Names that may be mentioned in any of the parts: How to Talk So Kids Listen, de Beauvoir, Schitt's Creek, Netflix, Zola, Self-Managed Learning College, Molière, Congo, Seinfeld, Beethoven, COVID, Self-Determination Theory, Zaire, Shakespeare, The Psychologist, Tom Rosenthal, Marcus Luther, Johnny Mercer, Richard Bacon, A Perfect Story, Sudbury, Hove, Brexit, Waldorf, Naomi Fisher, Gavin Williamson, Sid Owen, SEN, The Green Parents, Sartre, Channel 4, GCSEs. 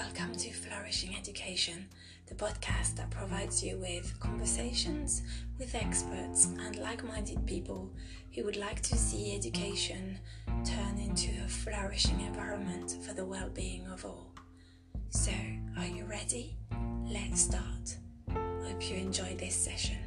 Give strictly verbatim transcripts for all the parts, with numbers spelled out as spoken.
Welcome to Flourishing Education, the podcast that provides you with conversations with experts and like-minded people who would like to see education turn into a flourishing environment for the well-being of all. So, are you ready? Let's start. I hope you enjoy this session.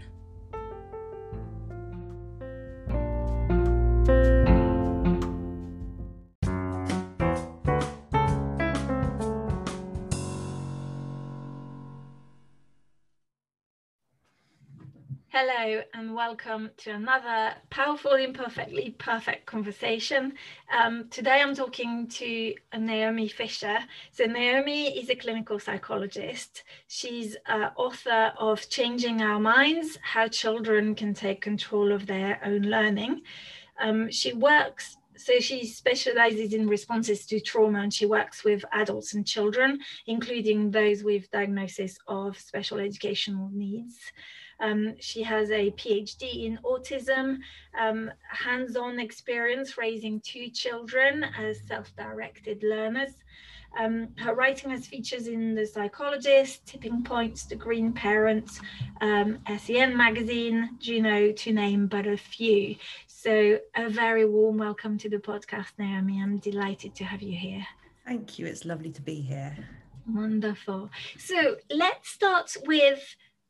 Hello and welcome to another powerful, imperfectly perfect conversation. Um, today I'm talking to Naomi Fisher. So Naomi is a clinical psychologist. She's uh, author of Changing Our Minds, How Children Can Take Control of Their Own Learning. Um, she works, so she specializes in responses to trauma, and she works with adults and children, including those with diagnosis of special educational needs. Um, she has a P H D in autism, um, hands-on experience raising two children as self-directed learners. Um, her writing has features in The Psychologist, Tipping Points, The Green Parents, um, S E N Magazine, Juno, to name but a few. So a very warm welcome to the podcast, Naomi. I'm delighted to have you here. Thank you. It's lovely to be here. Wonderful. So let's start with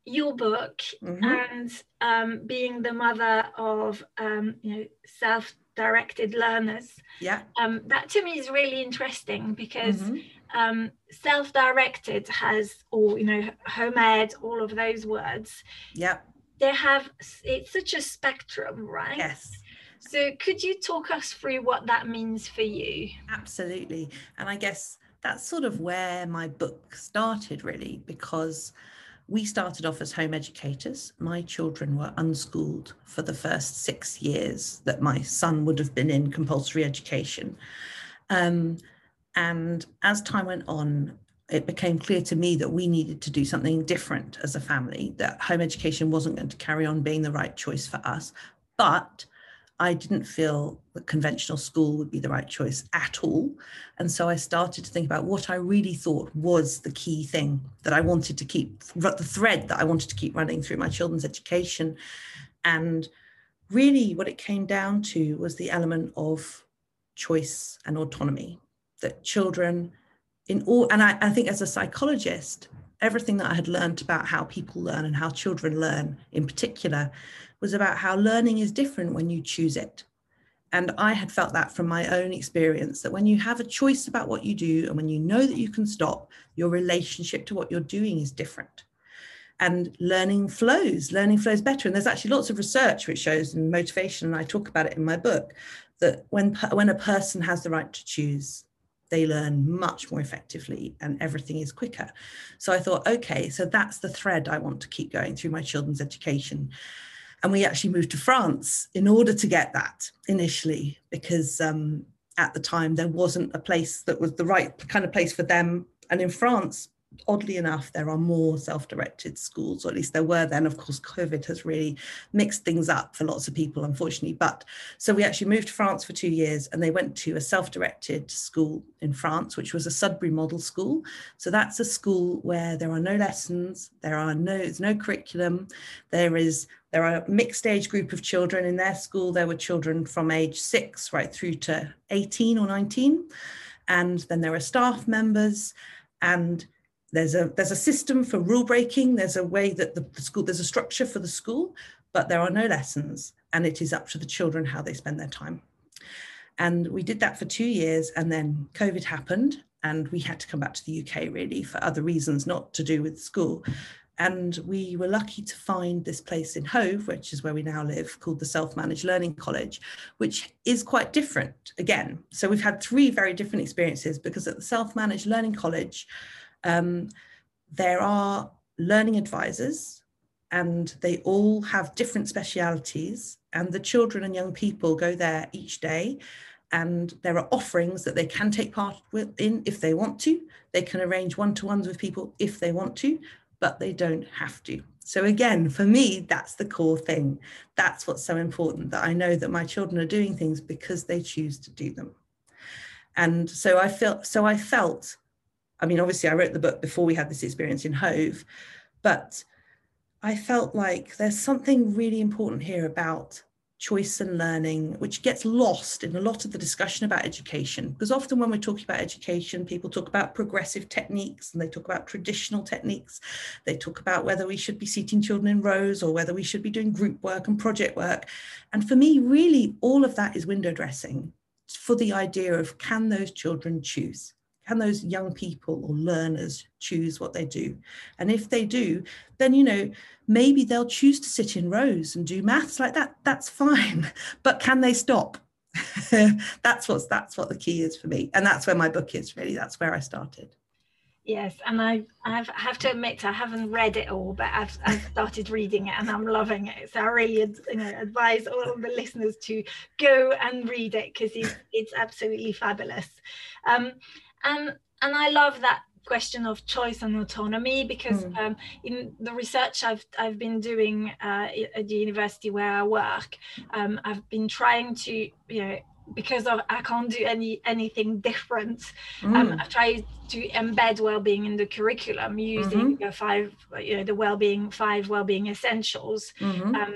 your book, mm-hmm. and um, being the mother of um, you know, self-directed learners. Yeah, um, that to me is really interesting because mm-hmm. um, self-directed has, or you know, home ed, all of those words. Yeah, they have. It's such a spectrum, right? Yes. So, could you talk us through what that means for you? Absolutely, and I guess that's sort of where my book started, really, because we started off as home educators. My children were unschooled for the first six years that my son would have been in compulsory education. Um, and as time went on, it became clear to me that we needed to do something different as a family, that home education wasn't going to carry on being the right choice for us. But I didn't feel that conventional school would be the right choice at all. And so I started to think about what I really thought was the key thing that I wanted to keep, the thread that I wanted to keep running through my children's education. And really what it came down to was the element of choice and autonomy, that children in all, and I, I think as a psychologist, everything that I had learned about how people learn and how children learn in particular was about how learning is different when you choose it. And I had felt that from my own experience, that when you have a choice about what you do and when you know that you can stop, your relationship to what you're doing is different. And learning flows, learning flows better. And there's actually lots of research which shows in motivation, and I talk about it in my book, that when, when a person has the right to choose, they learn much more effectively and everything is quicker. So I thought, okay, so that's the thread I want to keep going through my children's education. And we actually moved to France in order to get that initially, because um, at the time there wasn't a place that was the right kind of place for them. And in France, oddly enough, there are more self-directed schools, or at least there were then. Of course, COVID has really mixed things up for lots of people, unfortunately. But so we actually moved to France for two years and they went to a self-directed school in France, which was a Sudbury model school. So that's a school where there are no lessons, there are no, there's no curriculum, there is There are a mixed age group of children. In their school, there were children from age six right through to eighteen or nineteen. And then there are staff members, and there's a there's a system for rule breaking. There's a way that the school, there's a structure for the school, but there are no lessons, and it is up to the children how they spend their time. And we did that for two years and then COVID happened and we had to come back to the U K really for other reasons, not to do with school. And we were lucky to find this place in Hove, which is where we now live, called the Self-Managed Learning College, which is quite different again. So we've had three very different experiences, because at the Self-Managed Learning College, um, there are learning advisors and they all have different specialities, and the children and young people go there each day. And there are offerings that they can take part in if they want to. They can arrange one-to-ones with people if they want to, but they don't have to. So again, for me, that's the core thing. That's what's so important, that I know that my children are doing things because they choose to do them. And so I felt, so I felt I mean, obviously I wrote the book before we had this experience in Hove, but I felt like there's something really important here about choice and learning, which gets lost in a lot of the discussion about education, because often when we're talking about education, people talk about progressive techniques and they talk about traditional techniques. They talk about whether we should be seating children in rows or whether we should be doing group work and project work. And for me, really, all of that is window dressing for the idea of, can those children choose? Can those young people or learners choose what they do? And if they do, then, you know, maybe they'll choose to sit in rows and do maths like that. That's fine. But can they stop? that's what's that's what the key is for me. And that's where my book is, really. That's where I started. Yes. And I I've, have to admit, I haven't read it all, but I've, I've started reading it and I'm loving it. So I really, you know, advise all of the listeners to go and read it, because it's, it's absolutely fabulous. Um, And, and I love that question of choice and autonomy, because mm. um, in the research I've, I've been doing uh, at the university where I work, um, I've been trying to, you know, because of, I can't do any anything different. Mm. Um, I try to embed wellbeing in the curriculum using mm-hmm. the five, you know, the wellbeing, five wellbeing essentials. Mm-hmm. Um,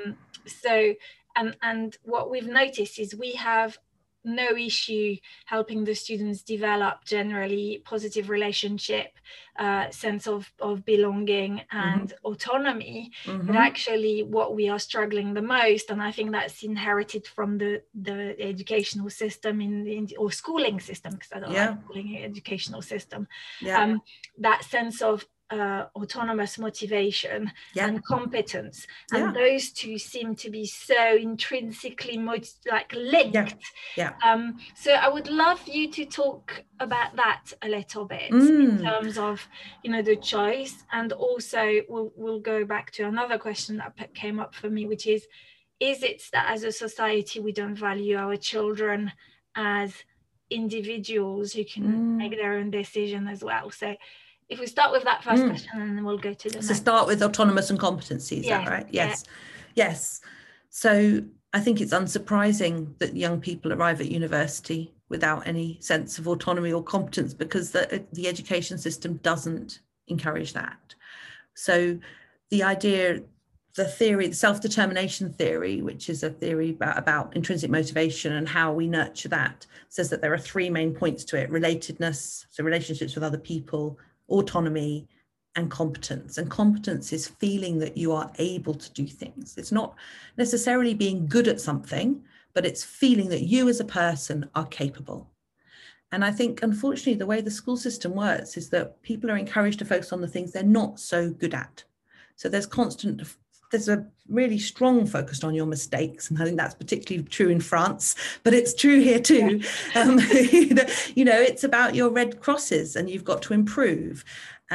so, and, and what we've noticed is we have no issue helping the students develop generally positive relationship, uh, sense of, of belonging and mm-hmm. autonomy. Mm-hmm. But actually what we are struggling the most, and I think that's inherited from the, the educational system in, the, in or schooling system, because I don't yeah. like calling it educational system, yeah. um, that sense of Uh, autonomous motivation yeah. and competence, and yeah. those two seem to be so intrinsically mot- like linked. Yeah. Yeah. Um, so I would love you to talk about that a little bit mm. in terms of, you know, the choice, and also we'll we'll go back to another question that came up for me, which is, is it that as a society we don't value our children as individuals who can mm. make their own decision as well? So if we start with that first mm. question, and then we'll go to the next. So start with autonomous and competency, is yeah. that right? Yes. Yeah. Yes. So I think it's unsurprising that young people arrive at university without any sense of autonomy or competence, because the, the education system doesn't encourage that. So the idea, the theory, the self-determination theory, which is a theory about, about intrinsic motivation and how we nurture that, says that there are three main points to it: relatedness, so relationships with other people, autonomy, and competence. And competence is feeling that you are able to do things. It's not necessarily being good at something, but it's feeling that you as a person are capable. And I think, unfortunately, the way the school system works is that people are encouraged to focus on the things they're not so good at. So there's constant, there's a really strong focus on your mistakes. And I think that's particularly true in France, but it's true here too. Yeah. Um, you know, it's about your red crosses and you've got to improve.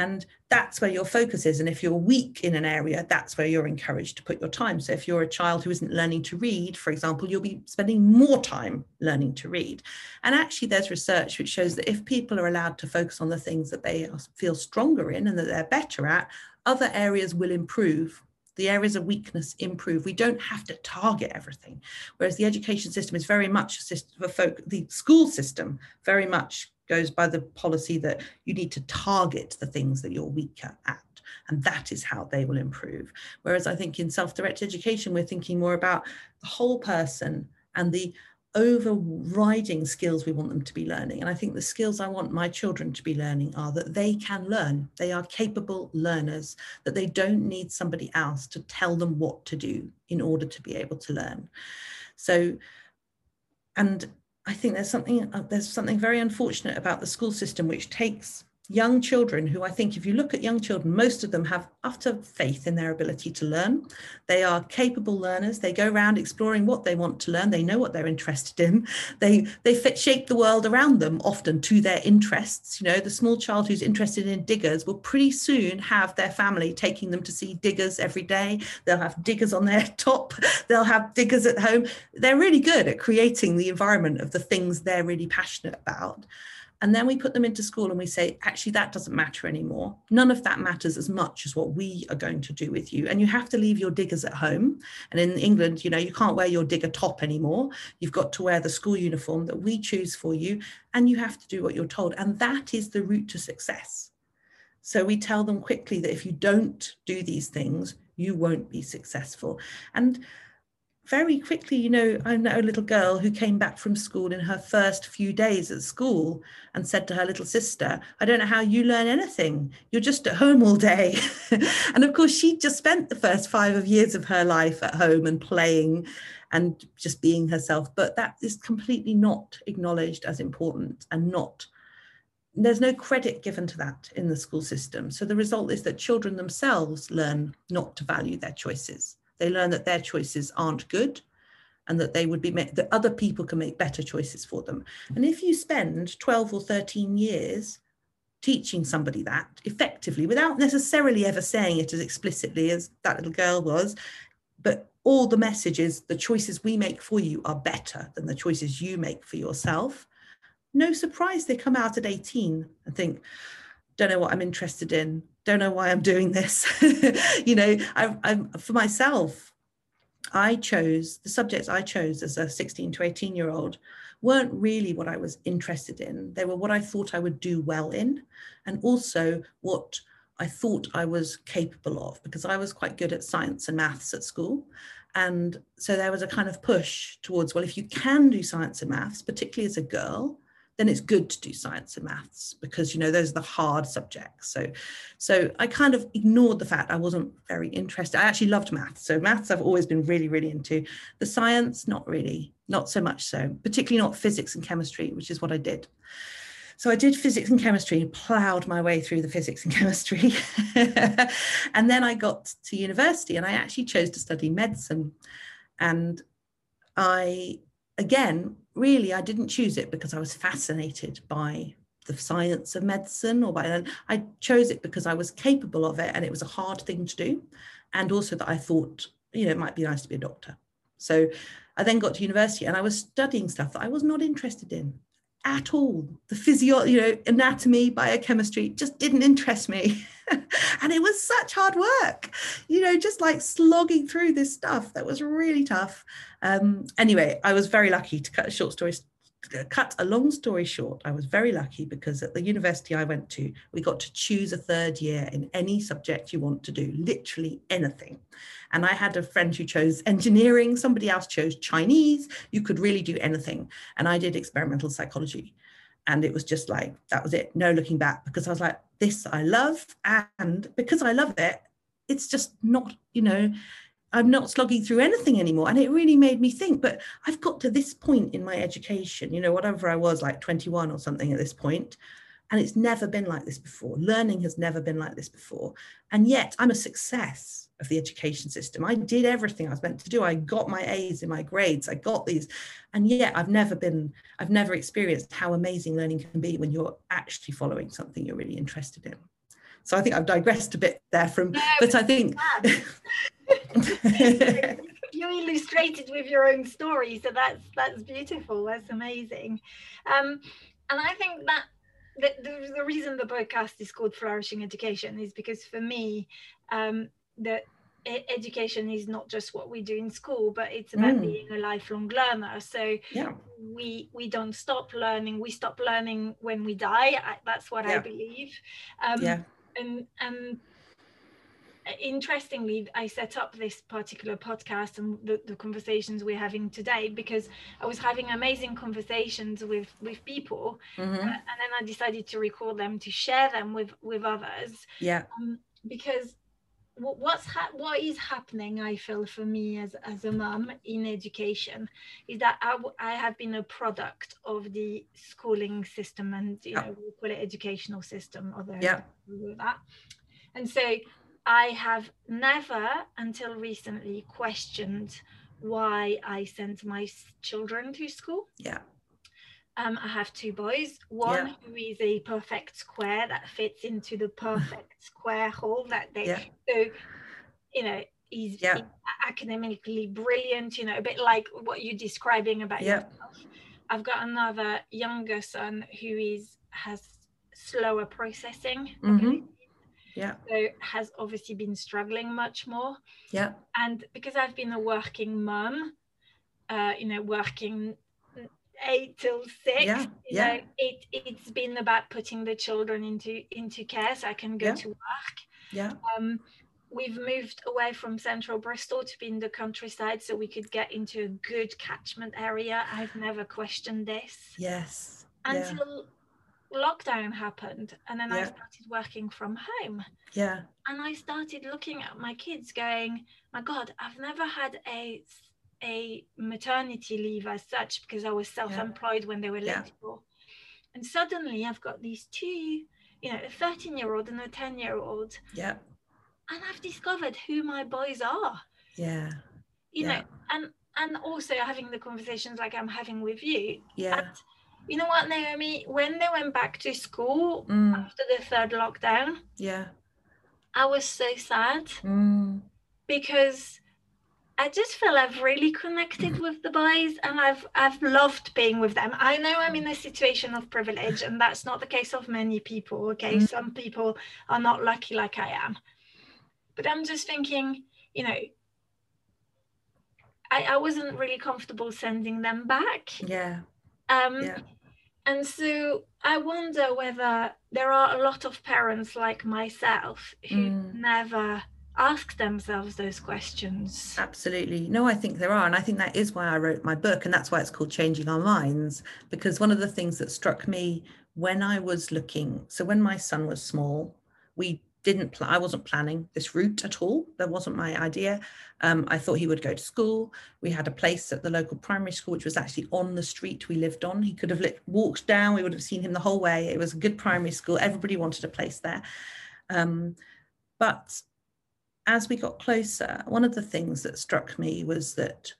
And that's where your focus is. And if you're weak in an area, that's where you're encouraged to put your time. So if you're a child who isn't learning to read, for example, you'll be spending more time learning to read. And actually there's research which shows that if people are allowed to focus on the things that they feel stronger in and that they're better at, other areas will improve. The areas of weakness improve. We don't have to target everything. Whereas the education system is very much a system of folk, the school system very much goes by the policy that you need to target the things that you're weaker at, and that is how they will improve. Whereas I think in self-directed education, we're thinking more about the whole person and the overriding skills we want them to be learning. And I think the skills I want my children to be learning are that they can learn, they are capable learners, that they don't need somebody else to tell them what to do in order to be able to learn. So, and I think there's something, there's something very unfortunate about the school system, which takes young children who, I think if you look at young children, most of them have utter faith in their ability to learn. They are capable learners. They go around exploring what they want to learn. They know what they're interested in. They they fit, shape the world around them, often to their interests. You know, the small child who's interested in diggers will pretty soon have their family taking them to see diggers every day. They'll have diggers on their top. They'll have diggers at home. They're really good at creating the environment of the things they're really passionate about. And then we put them into school and we say, actually, that doesn't matter anymore. None of that matters as much as what we are going to do with you. And you have to leave your diggers at home. And in England, you know, you can't wear your digger top anymore. You've got to wear the school uniform that we choose for you. And you have to do what you're told. And that is the route to success. So we tell them quickly that if you don't do these things, you won't be successful. And very quickly, you know, I know a little girl who came back from school in her first few days at school and said to her little sister, I don't know how you learn anything. You're just at home all day. And of course, she just spent the first five of years of her life at home and playing and just being herself. But that is completely not acknowledged as important, and not, there's no credit given to that in the school system. So the result is that children themselves learn not to value their choices. They learn that their choices aren't good, and that they would be made, that other people can make better choices for them. And if you spend twelve or thirteen years teaching somebody that effectively, without necessarily ever saying it as explicitly as that little girl was, but all the message is the choices we make for you are better than the choices you make for yourself. No surprise they come out at eighteen and think, don't know what I'm interested in. Don't know why I'm doing this. You know, I, I'm, for myself, I chose, the subjects I chose as a sixteen to eighteen year old weren't really what I was interested in. They were what I thought I would do well in, and also what I thought I was capable of, because I was quite good at science and maths at school. And so there was a kind of push towards, well, if you can do science and maths, particularly as a girl, then it's good to do science and maths, because, you know, those are the hard subjects. So, so I kind of ignored the fact I wasn't very interested. I actually loved maths. So maths I've always been really, really into. The science, not really, not so much so, particularly not physics and chemistry, which is what I did. So I did physics and chemistry and ploughed my way through the physics and chemistry. And then I got to university and I actually chose to study medicine. And I, again, really, I didn't choose it because I was fascinated by the science of medicine, or by, I chose it because I was capable of it and it was a hard thing to do. And also that I thought, you know, it might be nice to be a doctor. So I then got to university and I was studying stuff that I was not interested in at all. The physio, you know, anatomy, biochemistry just didn't interest me. And it was such hard work, you know, just like slogging through this stuff that was really tough. Um, anyway, I was very lucky to cut a short story, cut a long story short. I was very lucky because at the university I went to, we got to choose a third year in any subject you want to do, literally anything. And I had a friend who chose engineering, somebody else chose Chinese, you could really do anything. And I did experimental psychology. And it was just like, that was it, no looking back, because I was like, this I love, and because I love it, it's just not, you know, I'm not slogging through anything anymore. And it really made me think, but I've got to this point in my education, you know, whatever I was, like twenty-one or something at this point, and it's never been like this before. Learning has never been like this before. And yet I'm a success of the education system. I did everything I was meant to do. I got my A's in my grades. I got these. And yet I've never been, I've never experienced how amazing learning can be when you're actually following something you're really interested in. So I think I've digressed a bit there from, no, but I think. You illustrated with your own story. So that's, that's beautiful. That's amazing. Um, and I think that the, the, the reason the podcast is called Flourishing Education is because for me, um, that education is not just what we do in school, but it's about mm. being a lifelong learner. So yeah. we we don't stop learning. We stop learning when we die. I, that's what yeah. I believe. Um, yeah. And and interestingly, I set up this particular podcast and the, the conversations we're having today because I was having amazing conversations with with people, mm-hmm. uh, and then I decided to record them to share them with with others. Yeah. Um, because what's ha what is happening, I feel, for me as as a mum in education is that I, w I have been a product of the schooling system, and you know, we call it educational system, although yeah. that. And so I have never until recently questioned why I sent my children to school. Yeah. Um, I have two boys, one yeah. who is a perfect square that fits into the perfect square hole that they, yeah. so, you know, he's, yeah. he's academically brilliant, you know, a bit like what you're describing about yeah. yourself. I've got another younger son who is has slower processing. Mm-hmm. Yeah. So has obviously been struggling much more. Yeah. And because I've been a working mum, uh, you know, working eight till six, yeah. you yeah. know, it it's been about putting the children into into care so I can go yeah. to work. Yeah. Um, we've moved away from central Bristol to be in the countryside so we could get into a good catchment area. I've never questioned this. Yes. Until yeah. lockdown happened. And then yeah. I started working from home. Yeah. And I started looking at my kids going, my God, I've never had a, a maternity leave as such because I was self-employed yeah. when they were yeah. little. And suddenly I've got these two, you know, a thirteen-year-old and a ten-year-old. Yeah. And I've discovered who my boys are. Yeah. You yeah. know, and and also having the conversations like I'm having with you. Yeah. And you know what, Naomi? When they went back to school mm. after the third lockdown, yeah, I was so sad mm. because I just feel I've really connected with the boys and I've I've loved being with them. I know I'm in a situation of privilege and that's not the case of many people, okay? Mm. Some people are not lucky like I am. But I'm just thinking, you know, I, I wasn't really comfortable sending them back. Yeah. Um, yeah. And so I wonder whether there are a lot of parents like myself who mm. never ask themselves those questions. Absolutely. No, I think there are. And I think that is why I wrote my book. And that's why it's called Changing Our Minds, because one of the things that struck me when I was looking, so when my son was small, we didn't pl- I wasn't planning this route at all. That wasn't my idea. Um, I thought he would go to school. We had a place at the local primary school, which was actually on the street we lived on. He could have lit- walked down. We would have seen him the whole way. It was a good primary school. Everybody wanted a place there. Um, but as we got closer, one of the things that struck me was that,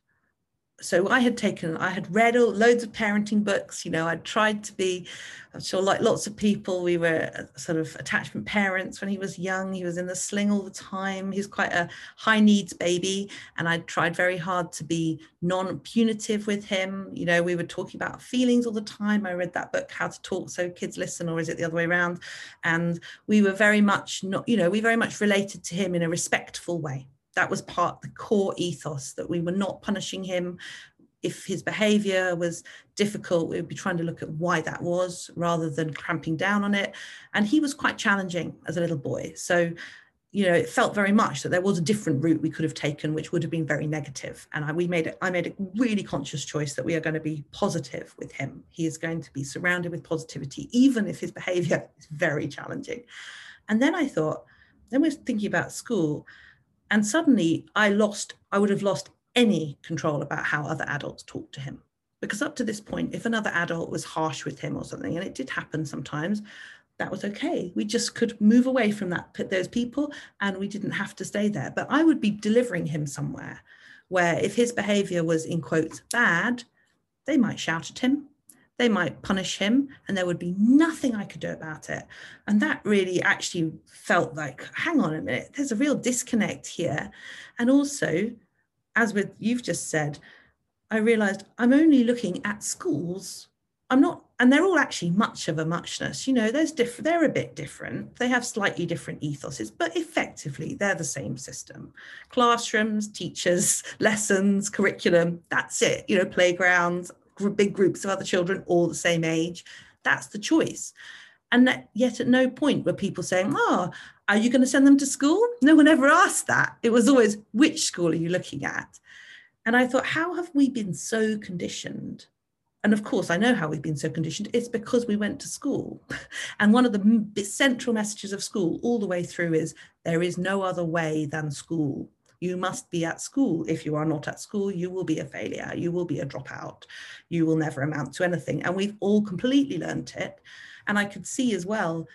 so I had taken, I had read all, loads of parenting books, you know, I tried to be, I'm sure like lots of people, we were sort of attachment parents when he was young, he was in the sling all the time, he's quite a high needs baby, and I tried very hard to be non-punitive with him, you know, we were talking about feelings all the time, I read that book, How to Talk So Kids Listen, or is it the other way around, and we were very much not, you know, we very much related to him in a respectful way. That was part of the core ethos, that we were not punishing him. If his behaviour was difficult, we would be trying to look at why that was rather than cramping down on it. And he was quite challenging as a little boy. So, you know, it felt very much that there was a different route we could have taken, which would have been very negative. And I, we made it, I made a really conscious choice that we are going to be positive with him. He is going to be surrounded with positivity, even if his behaviour is very challenging. And then I thought, then we're thinking about school. And suddenly I lost, I would have lost any control about how other adults talked to him. Because up to this point, if another adult was harsh with him or something, and it did happen sometimes, that was okay. We just could move away from that, those people, and we didn't have to stay there. But I would be delivering him somewhere where if his behavior was in quotes bad, they might shout at him, they might punish him, and there would be nothing I could do about it. And that really actually felt like, hang on a minute, there's a real disconnect here. And also, as with you've just said, I realized I'm only looking at schools. I'm not, and they're all actually much of a muchness. You know, there's diff- they're a bit different. They have slightly different ethoses, but effectively they're the same system. Classrooms, teachers, lessons, curriculum, that's it. You know, playgrounds, big groups of other children all the same age. That's the choice. And that, yet at no point were people saying, oh, are you going to send them to school? No one ever asked that. It was always, which school are you looking at? And I thought, how have we been so conditioned? And of course, I know how we've been so conditioned. It's because we went to school. And one of the central messages of school all the way through is there is no other way than school. You must be at school. If you are not at school, you will be a failure. You will be a dropout. You will never amount to anything. And we've all completely learnt it. And I could see as well,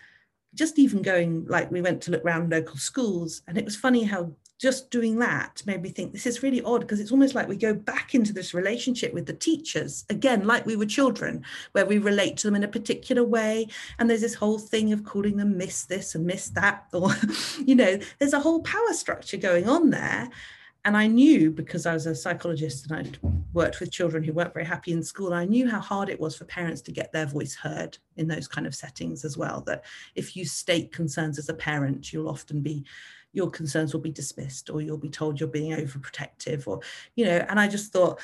just even going, like we went to look around local schools. And it was funny how just doing that made me think this is really odd, because it's almost like we go back into this relationship with the teachers, again, like we were children, where we relate to them in a particular way. And there's this whole thing of calling them miss this and miss that, or, you know, there's a whole power structure going on there. And I knew, because I was a psychologist and I'd worked with children who weren't very happy in school, I knew how hard it was for parents to get their voice heard in those kind of settings as well. That if you state concerns as a parent, you'll often be, your concerns will be dismissed, or you'll be told you're being overprotective, or, you know, and I just thought,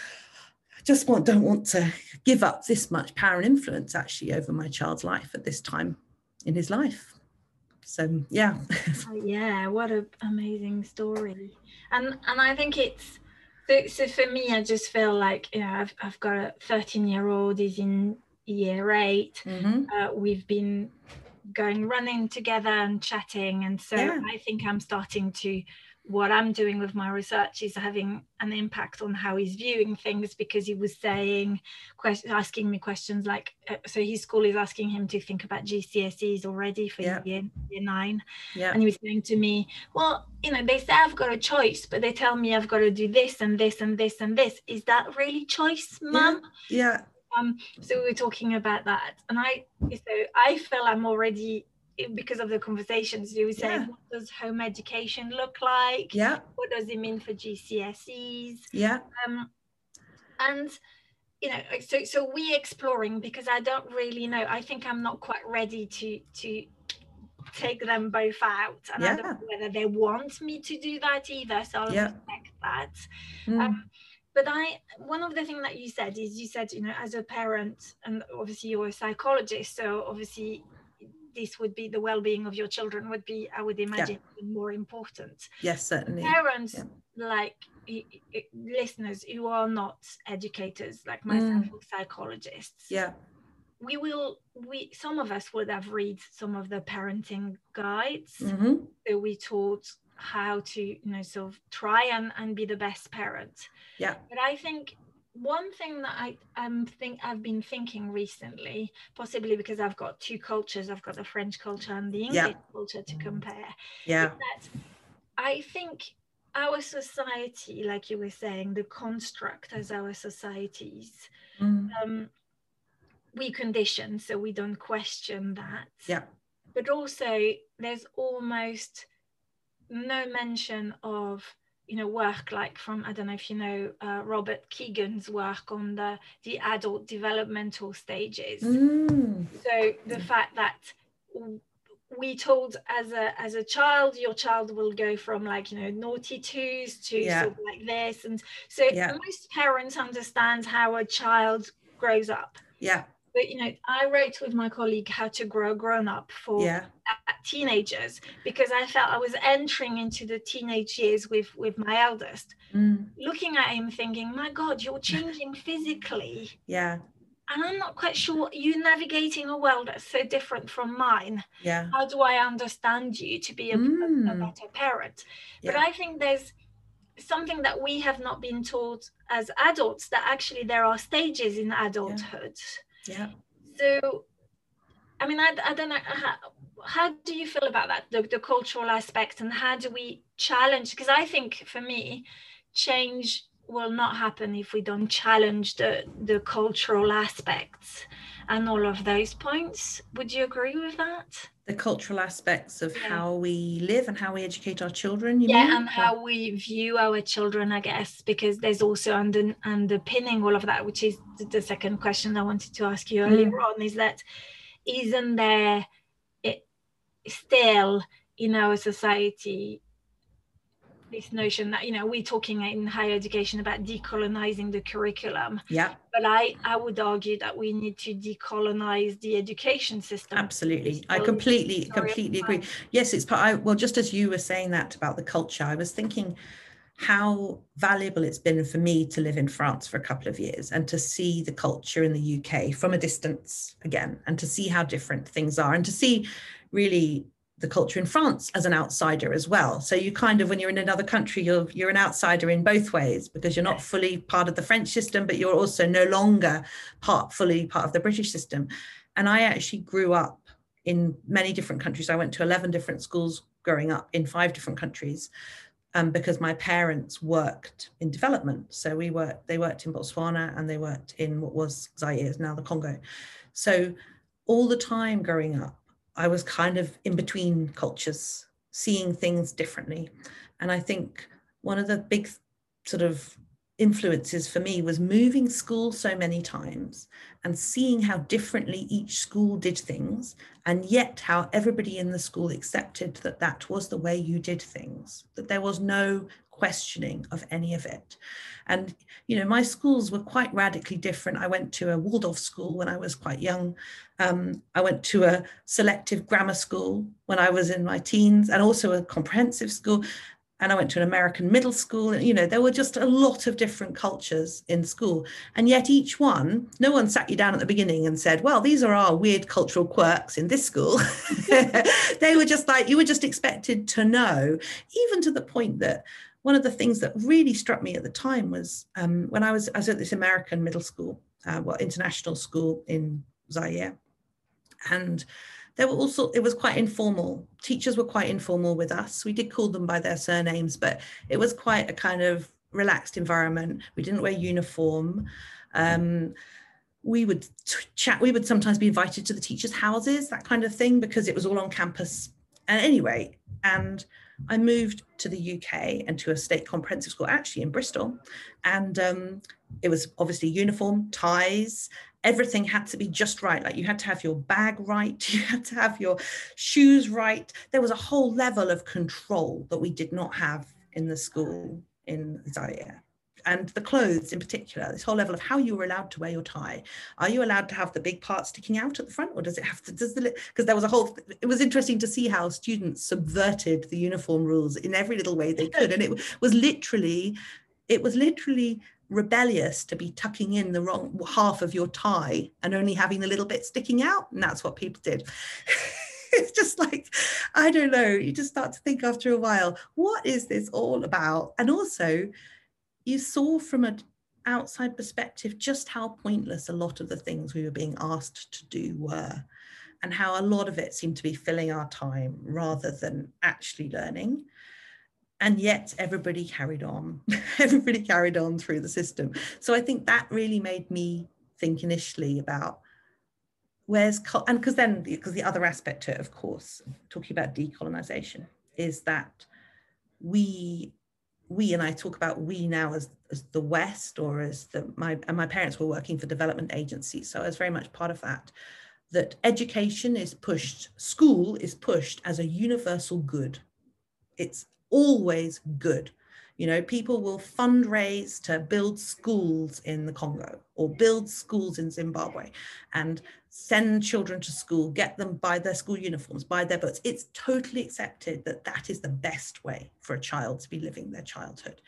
I just want, don't want to give up this much power and influence actually over my child's life at this time in his life. So yeah. Oh, yeah, what an amazing story. And and I think it's, so for me, I just feel like, you know, I've, I've got a thirteen year old, he's in year eight. Mm-hmm. Uh, we've been going running together and chatting. And so yeah. I think I'm starting to, what I'm doing with my research is having an impact on how he's viewing things, because he was saying, question, asking me questions like, uh, so his school is asking him to think about G C S Es already for yeah. year, year nine. Yeah. And he was saying to me, well, you know, they say I've got a choice, but they tell me I've got to do this and this and this and this. Is that really choice, mum? Yeah. yeah. Um, so we were talking about that. And I, so I feel I'm already, because of the conversations you were saying, yeah. what does home education look like? Yeah. What does it mean for G C S Es? Yeah. Um, and, you know, so so we're exploring, because I don't really know. I think I'm not quite ready to to take them both out. And yeah. I don't know whether they want me to do that either. So I'll yeah. respect that. Mm. Um, But I, one of the things that you said is you said, you know, as a parent, and obviously you're a psychologist, so obviously this would be the well-being of your children would be, I would imagine, yeah. more important. Yes, certainly. Parents, yeah. like listeners who are not educators, like myself, mm. or psychologists. Yeah. We will, we, some of us would have read some of the parenting guides. Mm-hmm. So we taught how to, you know, sort of try and, and be the best parent. Yeah. But I think one thing that I um, think I've been thinking recently, possibly because I've got two cultures, I've got the French culture and the English yeah. culture to compare. Yeah. That I think our society, like you were saying, the construct as our societies, mm. um, we condition, so we don't question that. Yeah. But also there's almost no mention of, you know, work like from, I don't know if you know, uh, Robert Keegan's work on the, the adult developmental stages. Mm. So the fact that we told as a as a child, your child will go from like, you know, naughty twos to yeah. sort of like this. And so yeah. most parents understand how a child grows up. Yeah. But, you know, I wrote with my colleague How to Grow Grown Up for yeah. teenagers, because I felt I was entering into the teenage years with, with my eldest, mm. looking at him thinking, my God, you're changing physically. Yeah. And I'm not quite sure, you're navigating a world that's so different from mine. Yeah. How do I understand you to be a, mm. a better parent? Yeah. But I think there's something that we have not been taught as adults, that actually there are stages in adulthood. Yeah. Yeah. So, I mean, I, I don't know, how, how do you feel about that, the, the cultural aspect, and how do we challenge? Because I think for me, change will not happen if we don't challenge the, the cultural aspects and all of those points. Would you agree with that? The cultural aspects of yeah. how we live and how we educate our children, you yeah, mean? And how we view our children, I guess, because there's also under, underpinning all of that, which is the second question I wanted to ask you earlier mm. on, is that isn't there it, still in our society this notion that, you know, we're talking in higher education about decolonizing the curriculum. Yeah. But I, I would argue that we need to decolonize the education system. Absolutely. I completely, completely agree. Yes, it's part, I, well, just as you were saying that about the culture, I was thinking how valuable it's been for me to live in France for a couple of years and to see the culture in the U K from a distance again, and to see how different things are, and to see really the culture in France as an outsider as well. So you kind of, when you're in another country, you're you're an outsider in both ways, because you're not fully part of the French system, but you're also no longer part fully part of the British system. And I actually grew up in many different countries. I went to eleven different schools growing up in five different countries, um, because my parents worked in development. So we worked, they worked in Botswana, and they worked in what was Zaire, now the Congo. So all the time growing up, I was kind of in between cultures, seeing things differently. And I think one of the big sort of influences for me was moving school so many times and seeing how differently each school did things, and yet how everybody in the school accepted that that was the way you did things, that there was no questioning of any of it. And, you know, my schools were quite radically different. I went to a Waldorf school when I was quite young. Um, I went to a selective grammar school when I was in my teens, and also a comprehensive school. And I went to an American middle school. You know, there were just a lot of different cultures in school. And yet each one, no one sat you down at the beginning and said, well, these are our weird cultural quirks in this school. They were just like, you were just expected to know, even to the point that one of the things that really struck me at the time was um, when I was, I was at this American middle school, uh, well, international school in Zaire. And there were also, it was quite informal. Teachers were quite informal with us. We did call them by their surnames, but it was quite a kind of relaxed environment. We didn't wear uniform. Um, we would chat, we would sometimes be invited to the teachers' houses, that kind of thing, because it was all on campus. And anyway, and I moved to the U K and to a state comprehensive school, actually in Bristol. And um, it was obviously uniform, ties. Everything had to be just right. Like, you had to have your bag right. You had to have your shoes right. There was a whole level of control that we did not have in the school in Zaire. And the clothes in particular, this whole level of how you were allowed to wear your tie. Are you allowed to have the big part sticking out at the front, or does it have to, does the, because there was a whole, it was interesting to see how students subverted the uniform rules in every little way they could. And it was literally, it was literally rebellious to be tucking in the wrong half of your tie and only having the little bit sticking out, and that's what people did. It's just like, I don't know, you just start to think after a while, what is this all about? And also you saw from an outside perspective just how pointless a lot of the things we were being asked to do were, and how a lot of it seemed to be filling our time rather than actually learning. And yet everybody carried on, everybody carried on through the system. So I think that really made me think initially about where's, and because then, because the other aspect to it, of course, talking about decolonization, is that we, we, and I talk about we now as, as the West, or as the, my, and my parents were working for development agencies, so I was very much part of that, that education is pushed, school is pushed as a universal good. It's always good. You know, people will fundraise to build schools in the Congo or build schools in Zimbabwe and send children to school, get them, buy their school uniforms, buy their books. It's totally accepted that that is the best way for a child to be living their childhood.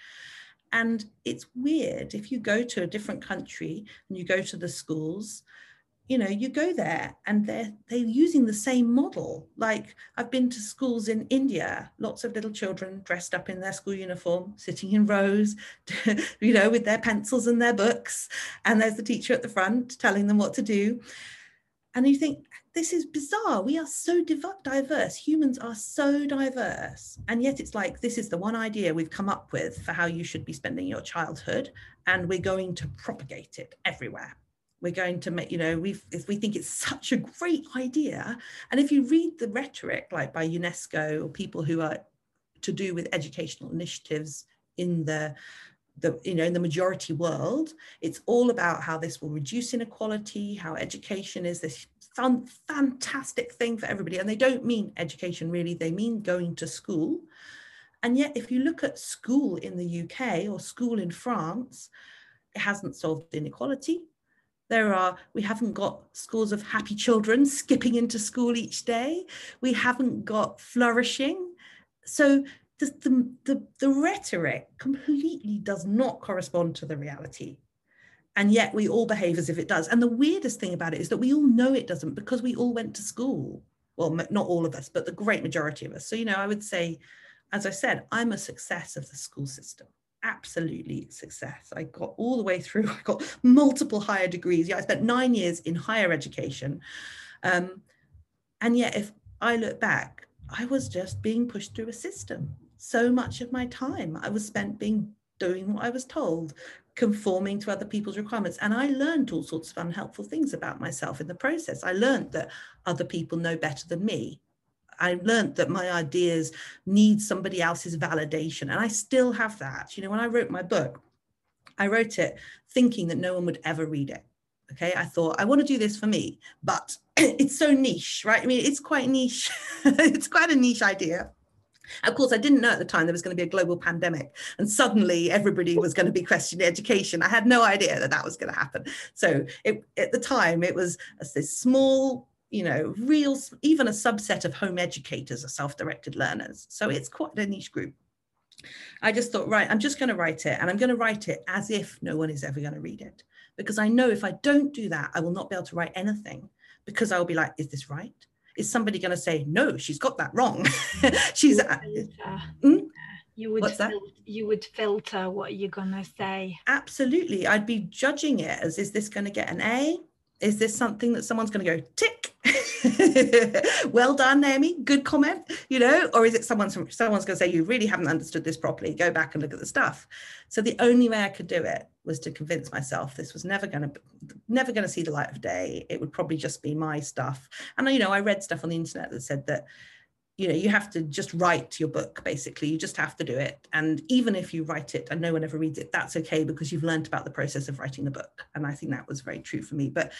And it's weird, if you go to a different country and you go to the schools, you know, you go there and they're, they're using the same model. Like, I've been to schools in India, lots of little children dressed up in their school uniform, sitting in rows, you know, with their pencils and their books. And there's the teacher at the front telling them what to do. And you think, this is bizarre. We are so diverse. Humans are so diverse. And yet it's like, this is the one idea we've come up with for how you should be spending your childhood. And we're going to propagate it everywhere. We're going to make, you know, we've, if we think it's such a great idea. And if you read the rhetoric, like by UNESCO or people who are to do with educational initiatives in the, the, you know, in the majority world, it's all about how this will reduce inequality, how education is this fun, fantastic thing for everybody. And they don't mean education really, they mean going to school. And yet, if you look at school in the U K or school in France, it hasn't solved inequality. There are, we haven't got scores of happy children skipping into school each day. We haven't got flourishing. So the, the, the, the rhetoric completely does not correspond to the reality. And yet we all behave as if it does. And the weirdest thing about it is that we all know it doesn't, because we all went to school. Well, not all of us, but the great majority of us. So, you know, I would say, as I said, I'm a success of the school system. Absolutely success. I got all the way through. I got multiple higher degrees. Yeah, I spent nine years in higher education. Um, and yet, if I look back, I was just being pushed through a system. So much of my time I was spent being doing what I was told, conforming to other people's requirements. And I learned all sorts of unhelpful things about myself in the process. I learned that other people know better than me. I learned that my ideas need somebody else's validation. And I still have that. You know, when I wrote my book, I wrote it thinking that no one would ever read it. Okay, I thought, I want to do this for me, but it's so niche, right? I mean, it's quite niche. It's quite a niche idea. Of course, I didn't know at the time there was going to be a global pandemic and suddenly everybody was going to be questioning education. I had no idea that that was going to happen. So it, at the time, it was this small, you know, real, even a subset of home educators are self-directed learners. So it's quite a niche group. I just thought, right, I'm just going to write it, and I'm going to write it as if no one is ever going to read it. Because I know if I don't do that, I will not be able to write anything, because I will be like, is this right? Is somebody going to say, no, she's got that wrong? She's you would, hmm? you, would What's that? you would filter what you're going to say. Absolutely. I'd be judging it as, is this going to get an A? Is this something that someone's going to go, tick? Well done, Naomi. Good comment, you know, or is it someone, someone's going to say, you really haven't understood this properly. Go back and look at the stuff. So the only way I could do it was to convince myself this was never going to, never going to see the light of day. It would probably just be my stuff. And, you know, I read stuff on the internet that said that, you know, you have to just write your book, basically. You just have to do it. And even if you write it and no one ever reads it, that's okay, because you've learned about the process of writing the book. And I think that was very true for me. But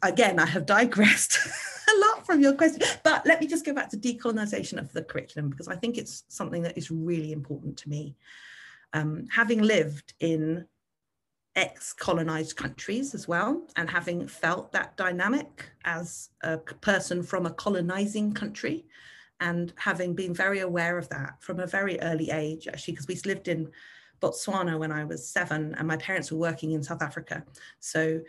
again, I have digressed a lot from your question, but let me just go back to decolonization of the curriculum, because I think it's something that is really important to me. Um, having lived in ex-colonized countries as well, and having felt that dynamic as a person from a colonizing country, and having been very aware of that from a very early age, actually, because we lived in Botswana when I was seven and my parents were working in South Africa. So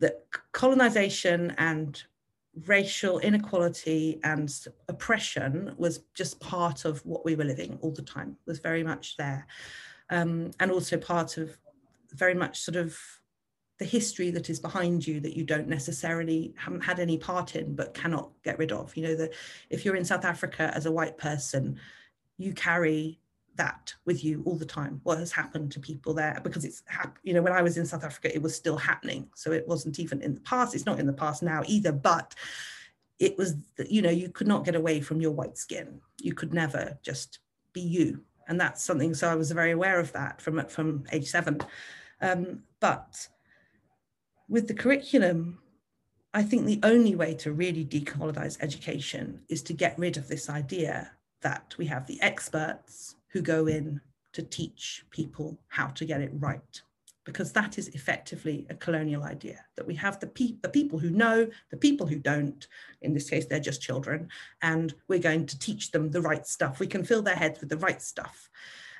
that colonization and racial inequality and oppression was just part of what we were living all the time, was very much there. Um, and also part of very much sort of the history that is behind you that you don't necessarily haven't had any part in, but cannot get rid of. You know, that if you're in South Africa as a white person, you carry that with you all the time, what has happened to people there, because it's, you know, when I was in South Africa, it was still happening. So it wasn't even in the past, it's not in the past now either, but it was, you know, you could not get away from your white skin. You could never just be you. And that's something, so I was very aware of that from, from age seven. Um, but with the curriculum, I think the only way to really decolonize education is to get rid of this idea that we have the experts who go in to teach people how to get it right, because that is effectively a colonial idea, that we have the, pe the people who know, the people who don't, in this case, they're just children, and we're going to teach them the right stuff. We can fill their heads with the right stuff.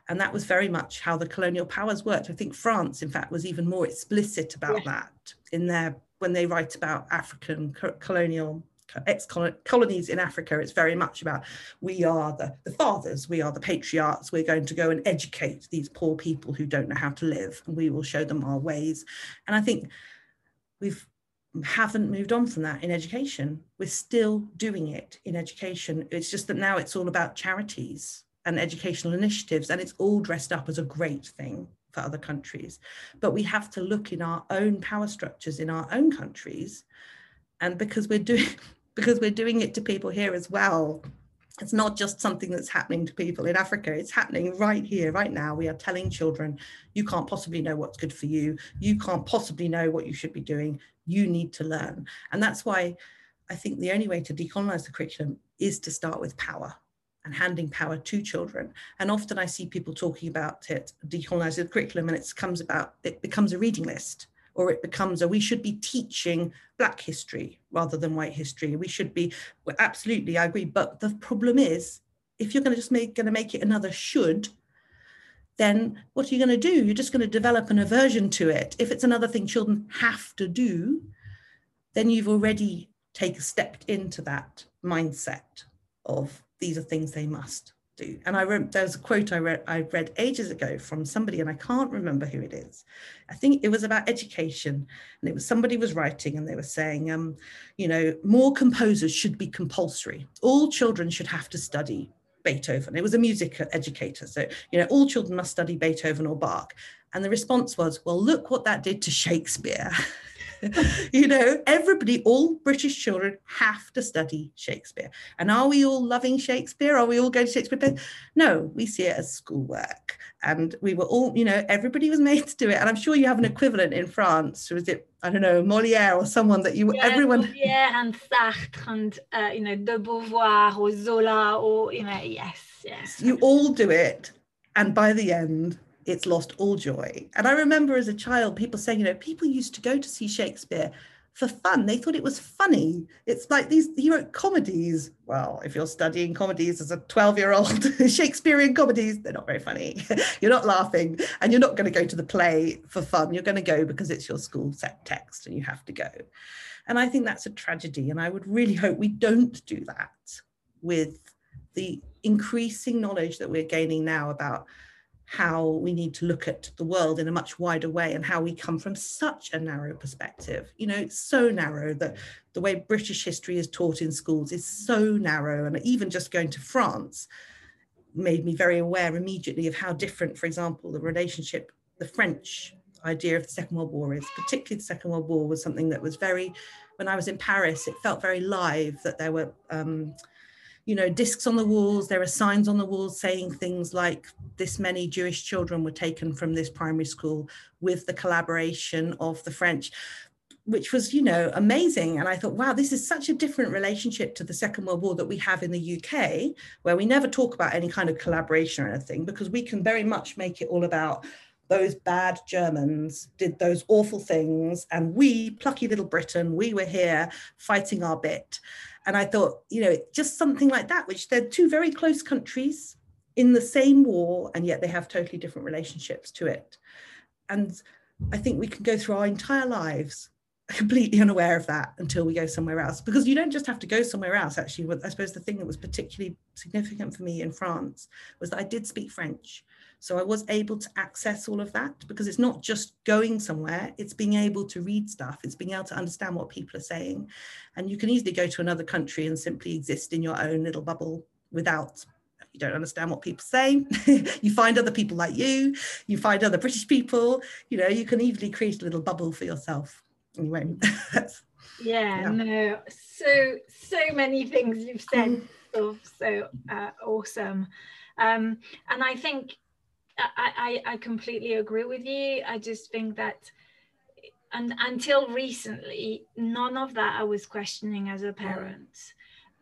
And that was very much how the colonial powers worked. I think France, in fact, was even more explicit about yeah. that in their, when they write about African co colonial ex-colonies in Africa, it's very much about, we are the, the fathers, we are the patriarchs, we're going to go and educate these poor people who don't know how to live, and we will show them our ways. And I think we've haven't moved on from that in education. We're still doing it in education. It's just that now it's all about charities and educational initiatives, and it's all dressed up as a great thing for other countries. But we have to look in our own power structures in our own countries, and because we're doing because we're doing it to people here as well. It's not just something that's happening to people in Africa. It's happening right here, right now. We are telling children, you can't possibly know what's good for you. You can't possibly know what you should be doing. You need to learn. And that's why I think the only way to decolonize the curriculum is to start with power and handing power to children. And often I see people talking about it, decolonizing the curriculum, and it comes about, it becomes a reading list. Or it becomes a, we should be teaching Black history rather than white history. We should be, well, absolutely, I agree. But the problem is, if you're going to just make, going to make it another should, then what are you going to do? You're just going to develop an aversion to it. If it's another thing children have to do, then you've already taken stepped into that mindset of these are things they must do. And I wrote, there was a quote I read, I read ages ago from somebody, and I can't remember who it is. I think it was about education, and it was somebody was writing, and they were saying, um, you know, more composers should be compulsory. All children should have to study Beethoven. It was a music educator. So, you know, all children must study Beethoven or Bach. And the response was, well, look what that did to Shakespeare. You know, everybody, all British children have to study Shakespeare. And are we all loving Shakespeare? Are we all going to Shakespeare plays? No, we see it as schoolwork. And we were all, you know, everybody was made to do it. And I'm sure you have an equivalent in France. Was it, I don't know, Molière or someone that you, yeah, everyone. Molière and Sartre and, uh, you know, de Beauvoir or Zola or, you know, yes, yes. You all do it. And by the end, it's lost all joy. And I remember as a child, people saying, you know, people used to go to see Shakespeare for fun. They thought it was funny. It's like these, he wrote comedies. Well, if you're studying comedies as a twelve year old, Shakespearean comedies, they're not very funny. You're not laughing, and you're not going to go to the play for fun. You're going to go because it's your school set text and you have to go. And I think that's a tragedy. And I would really hope we don't do that with the increasing knowledge that we're gaining now about how we need to look at the world in a much wider way, and how we come from such a narrow perspective. You know, it's so narrow that the way British history is taught in schools is so narrow. And even just going to France made me very aware immediately of how different, for example, the relationship, the French idea of the Second World War is. Particularly the Second World War was something that was very, when I was in Paris, it felt very live, that there were, um, you know, discs on the walls, there are signs on the walls saying things like, this many Jewish children were taken from this primary school with the collaboration of the French, which was, you know, amazing. And I thought, wow, this is such a different relationship to the Second World War that we have in the U K, where we never talk about any kind of collaboration or anything, because we can very much make it all about those bad Germans did those awful things, and we, plucky little Britain, we were here fighting our bit. And I thought, you know, just something like that, which they're two very close countries in the same war, and yet they have totally different relationships to it. And I think we can go through our entire lives completely unaware of that until we go somewhere else, because you don't just have to go somewhere else. Actually, I suppose the thing that was particularly significant for me in France was that I did speak French. So I was able to access all of that, because it's not just going somewhere, it's being able to read stuff, it's being able to understand what people are saying. And you can easily go to another country and simply exist in your own little bubble without, you don't understand what people say. You find other people like you, you find other British people, you know, you can easily create a little bubble for yourself. Anyway. yeah, yeah, no, so, so many things you've said, so, so uh, awesome. Um, and I think, I, I, I completely agree with you. I just think that, and until recently, none of that I was questioning as a parent.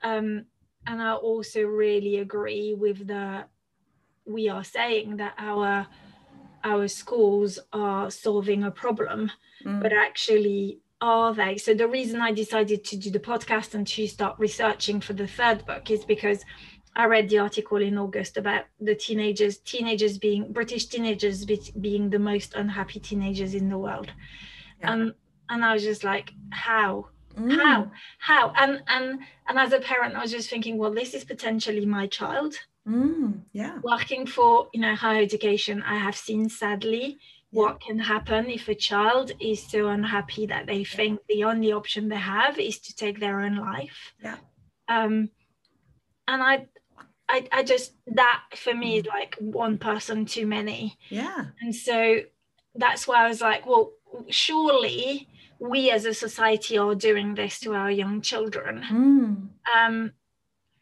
Um, and I also really agree with the, we are saying that our, our schools are solving a problem, mm. but actually are they? So the reason I decided to do the podcast and to start researching for the third book is because I read the article in August about the teenagers, teenagers being, British teenagers be, being the most unhappy teenagers in the world. Yeah. Um, and I was just like, how, mm. how, how? And, and, and as a parent, I was just thinking, well, this is potentially my child. Mm. Yeah. Working for, you know, higher education, I have seen, sadly, what can happen if a child is so unhappy that they think the only option they have is to take their own life. Yeah. Um, and I, I, I just, that for me is like one person too many. Yeah. And so that's why I was like, well, surely we as a society are doing this to our young children. Mm. Um,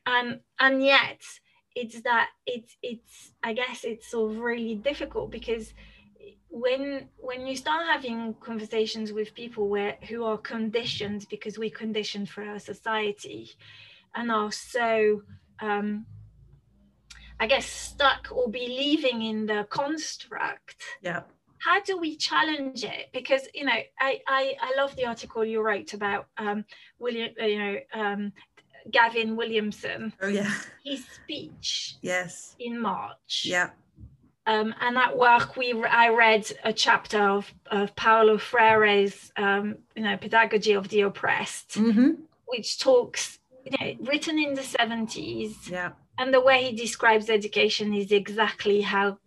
and and yet it's that it's it's I guess it's all really difficult, because when when you start having conversations with people where who are conditioned, because we conditioned for our society, and are so um, I guess, stuck or believing in the construct. Yeah. How do we challenge it? Because, you know, I I, I love the article you wrote about um, William, you know, um, Gavin Williamson. Oh yeah. His speech. Yes. In March. Yeah. Um, and at work, we I read a chapter of of Paulo Freire's, um, you know, Pedagogy of the Oppressed, mm-hmm. which talks, you know, written in the seventies. Yeah. And the way he describes education is exactly how,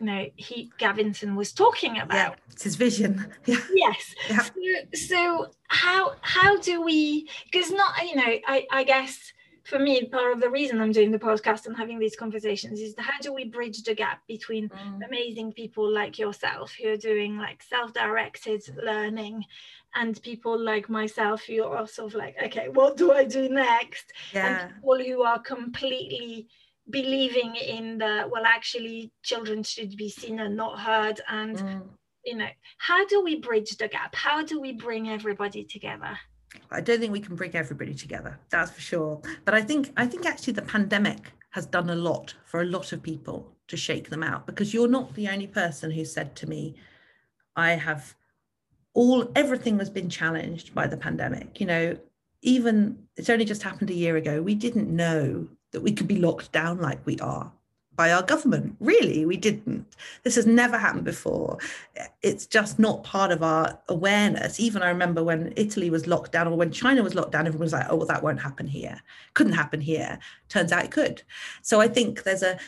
you know, he Gavinson was talking about. Yeah, it's his vision. Yeah. Yes. Yeah. So, so how how do we? Because not you know I I guess for me, part of the reason I'm doing the podcast and having these conversations is how do we bridge the gap between mm. amazing people like yourself who are doing like self-directed learning and people like myself who are sort of like, okay, what do I do next? Yeah. And people who are completely believing in the, well, actually children should be seen and not heard. And, mm. you know, how do we bridge the gap? How do we bring everybody together? I don't think we can bring everybody together, that's for sure. But I think I think actually the pandemic has done a lot for a lot of people to shake them out, because you're not the only person who said to me, I have all, everything has been challenged by the pandemic. You know, even it's only just happened a year ago. We didn't know that we could be locked down like we are by our government. Really, we didn't. This has never happened before. It's just not part of our awareness. Even I remember when Italy was locked down, or when China was locked down, everyone was like, oh, well, that won't happen here. Couldn't happen here. Turns out it could. So I think there's a,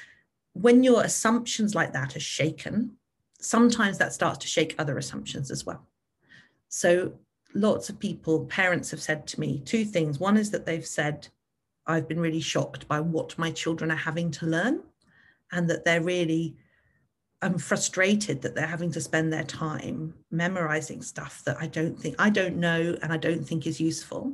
when your assumptions like that are shaken, sometimes that starts to shake other assumptions as well. So lots of people, parents have said to me two things. One is that they've said, I've been really shocked by what my children are having to learn. And that they're really, I'm frustrated that they're having to spend their time memorizing stuff that I don't think, I don't know, and I don't think is useful.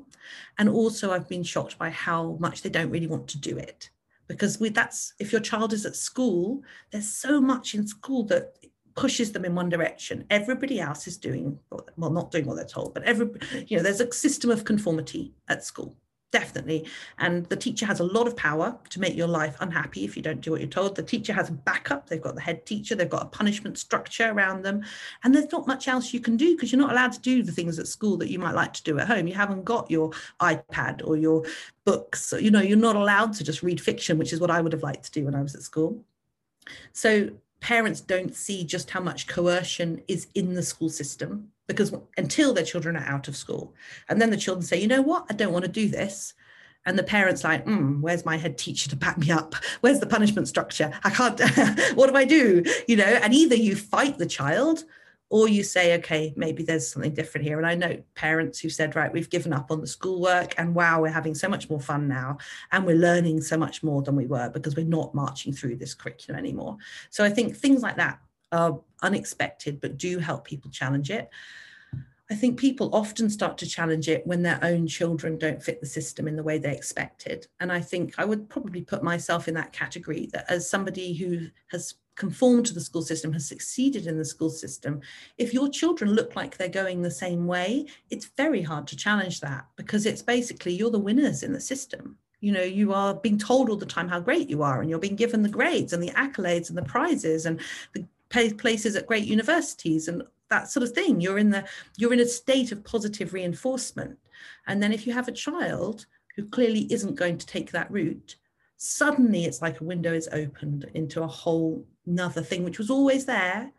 And also I've been shocked by how much they don't really want to do it. Because we, that's, if your child is at school, there's so much in school that pushes them in one direction. Everybody else is doing, well, not doing what they're told, but every, you know, there's a system of conformity at school. Definitely. And the teacher has a lot of power to make your life unhappy if you don't do what you're told. The teacher has a backup. They've got the head teacher. They've got a punishment structure around them. And there's not much else you can do because you're not allowed to do the things at school that you might like to do at home. You haven't got your iPad or your books. You know, you're not allowed to just read fiction, which is what I would have liked to do when I was at school. So parents don't see just how much coercion is in the school system, because until their children are out of school, and then the children say, you know what, I don't want to do this. And the parents like, mm, where's my head teacher to back me up? Where's the punishment structure? I can't, what do I do? You know, and either you fight the child or you say, okay, maybe there's something different here. And I know parents who said, right, we've given up on the schoolwork and wow, we're having so much more fun now. And we're learning so much more than we were because we're not marching through this curriculum anymore. So I think things like that are unexpected, but do help people challenge it. I think people often start to challenge it when their own children don't fit the system in the way they expected. And I think I would probably put myself in that category, that as somebody who has conformed to the school system, has succeeded in the school system, if your children look like they're going the same way, it's very hard to challenge that, because it's basically you're the winners in the system. You know, you are being told all the time how great you are, and you're being given the grades and the accolades and the prizes and the places at great universities and that sort of thing. You're in the you're in a state of positive reinforcement. And then if you have a child who clearly isn't going to take that route, suddenly it's like a window is opened into a whole nother thing, which was always there.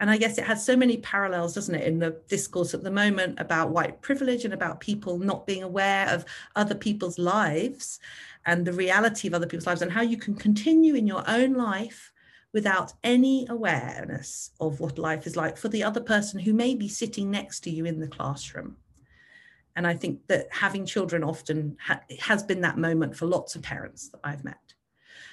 And I guess it has so many parallels, doesn't it, in the discourse at the moment about white privilege and about people not being aware of other people's lives and the reality of other people's lives, and how you can continue in your own life without any awareness of what life is like for the other person who may be sitting next to you in the classroom. And I think that having children often ha- has been that moment for lots of parents that I've met.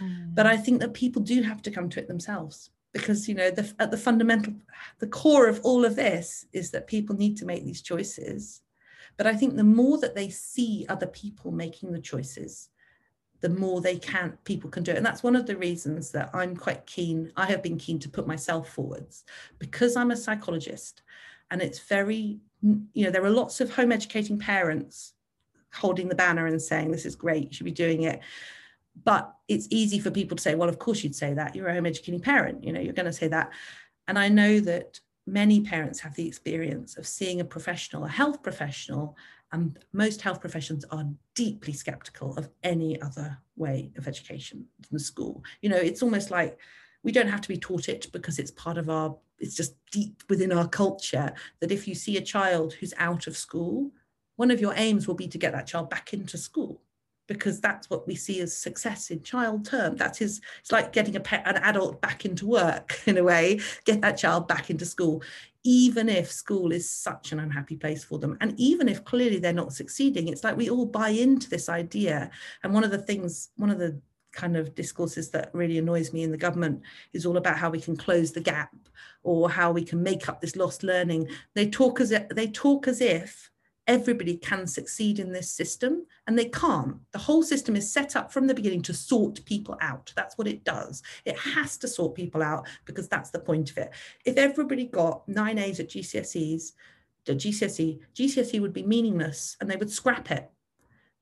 Mm. But I think that people do have to come to it themselves, because, you know, the, at the fundamental, the core of all of this is that people need to make these choices. But I think the more that they see other people making the choices, the more they can, people can do it. And that's one of the reasons that I'm quite keen, I have been keen to put myself forwards, because I'm a psychologist, and it's very, you know, there are lots of home educating parents holding the banner and saying, this is great, you should be doing it. But it's easy for people to say, well, of course you'd say that, you're a home educating parent, you know, you're going to say that. And I know that many parents have the experience of seeing a professional, a health professional, and most health professions are deeply skeptical of any other way of education than school. You know, it's almost like we don't have to be taught it, because it's part of our, it's just deep within our culture, that if you see a child who's out of school, one of your aims will be to get that child back into school. because that's what we see as success in child term. That is, it's like getting a pet, an adult back into work in a way, get that child back into school, even if school is such an unhappy place for them. And even if clearly they're not succeeding, it's like we all buy into this idea. And one of the things, one of the kind of discourses that really annoys me in the government is all about how we can close the gap or how we can make up this lost learning. They talk as if, they talk as if everybody can succeed in this system, and they can't. The whole system is set up from the beginning to sort people out. That's what it does. It has to sort people out because that's the point of it. If everybody got nine A's at G C S Es, the G C S E, G C S E would be meaningless and they would scrap it.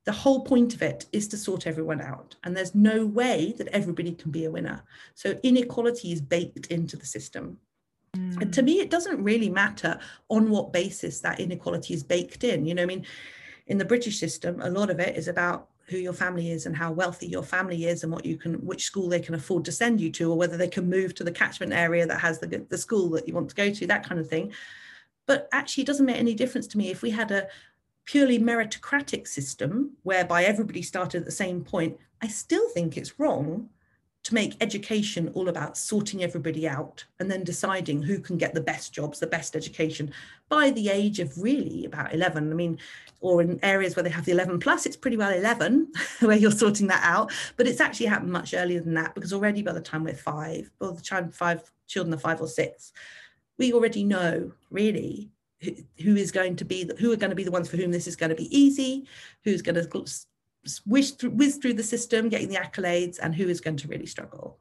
The whole point of it is to sort everyone out, and there's no way that everybody can be a winner. So inequality is baked into the system. Mm. And to me, it doesn't really matter on what basis that inequality is baked in. You know, I mean, in the British system, a lot of it is about who your family is and how wealthy your family is and what you can, which school they can afford to send you to, or whether they can move to the catchment area that has the, the school that you want to go to, that kind of thing. But actually, it doesn't make any difference to me if we had a purely meritocratic system whereby everybody started at the same point. I still think it's wrong to make education all about sorting everybody out and then deciding who can get the best jobs, the best education by the age of really about eleven. I mean, or in areas where they have the eleven plus, it's pretty well eleven where you're sorting that out, but it's actually happened much earlier than that, because already by the time we're five, or the time five children are five or six, we already know really who is going to be, who are going to be the ones for whom this is going to be easy, who's going to whiz through, whiz through the system, getting the accolades, and who is going to really struggle.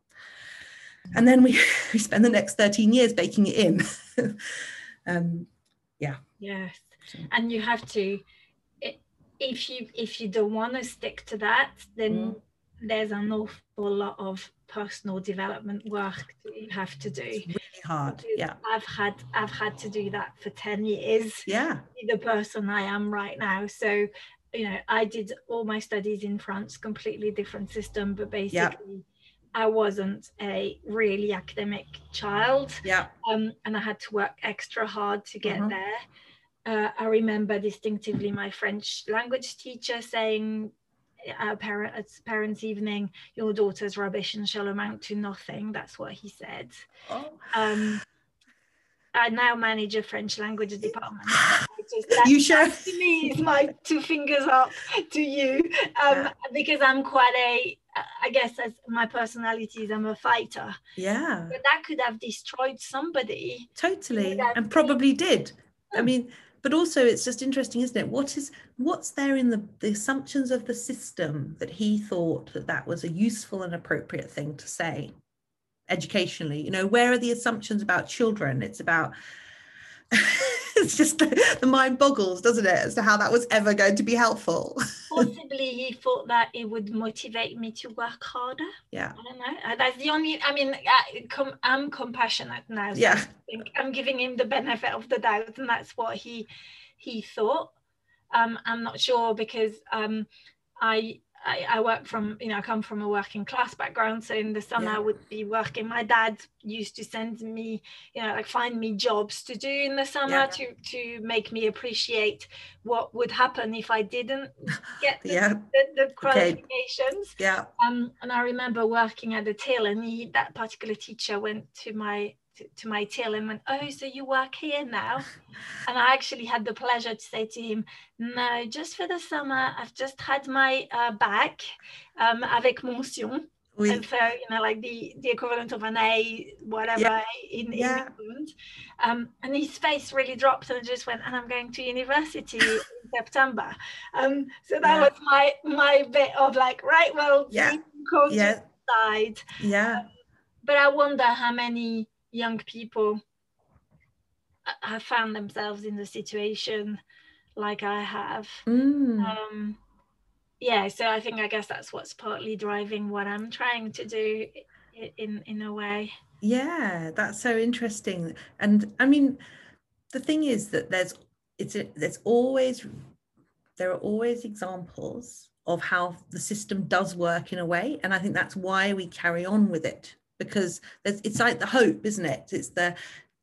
And then we, we spend the next thirteen years baking it in. um, yeah. Yes. So. And you have to, if you, if you don't want to stick to that, then mm. there's an awful lot of personal development work that you have to do. It's really hard. Yeah. I've had I've had to do that for ten years. Yeah. To be the person I am right now. So, you know, I did all my studies in France, completely different system, but basically yep. I wasn't a really academic child. Yeah. Um, and I had to work extra hard to get mm-hmm. there. Uh, I remember distinctively my French language teacher saying, our parents' parents' evening, your daughter's rubbish and shall amount to nothing. That's what he said. Oh. Um, I now manage a French language department. Just, that, you sure? That to me, is my two fingers up to you, um, yeah. because I'm quite a, I guess as my personality is, I'm a fighter. Yeah. But that could have destroyed somebody. Totally, and probably did. I mean, but also it's just interesting, isn't it? What is, what's there in the, the assumptions of the system that he thought that that was a useful and appropriate thing to say educationally? You know, where are the assumptions about children? It's about, it's just the, the mind boggles, doesn't it, as to how that was ever going to be helpful. Possibly he thought that it would motivate me to work harder. Yeah. I don't know. That's the only, I mean, I, com, I'm compassionate now. So yeah. I think I'm giving him the benefit of the doubt, and that's what he he thought. Um, I'm not sure, because um, I, I I work from, you know, I come from a working class background. So in the summer yeah. I would be working. My dad used to send me, you know, like find me jobs to do in the summer yeah. to, to make me appreciate what would happen if I didn't get the, yeah. the, the qualifications. Okay. Yeah. Um, and I remember working at the till, and he, that particular teacher went to my To, to my till and went, oh, so you work here now? And I actually had the pleasure to say to him, no, just for the summer, I've just had my uh, bac um, avec mention. Oui. And so, you know, like the, the equivalent of an A, whatever, yeah. in, in yeah. England. Um, and his face really dropped, and I just went, and I'm going to university in September. Um, so that yeah. was my my bit of like, right, well, yeah. yeah. side. Yeah. Um, but I wonder how many young people have found themselves in the situation like I have. Mm. Um, yeah, so I think I guess that's what's partly driving what I'm trying to do in in a way. Yeah, that's so interesting. And I mean, the thing is that there's it's a, there's always there are always examples of how the system does work in a way, and I think that's why we carry on with it. Because it's like the hope, isn't it? It's the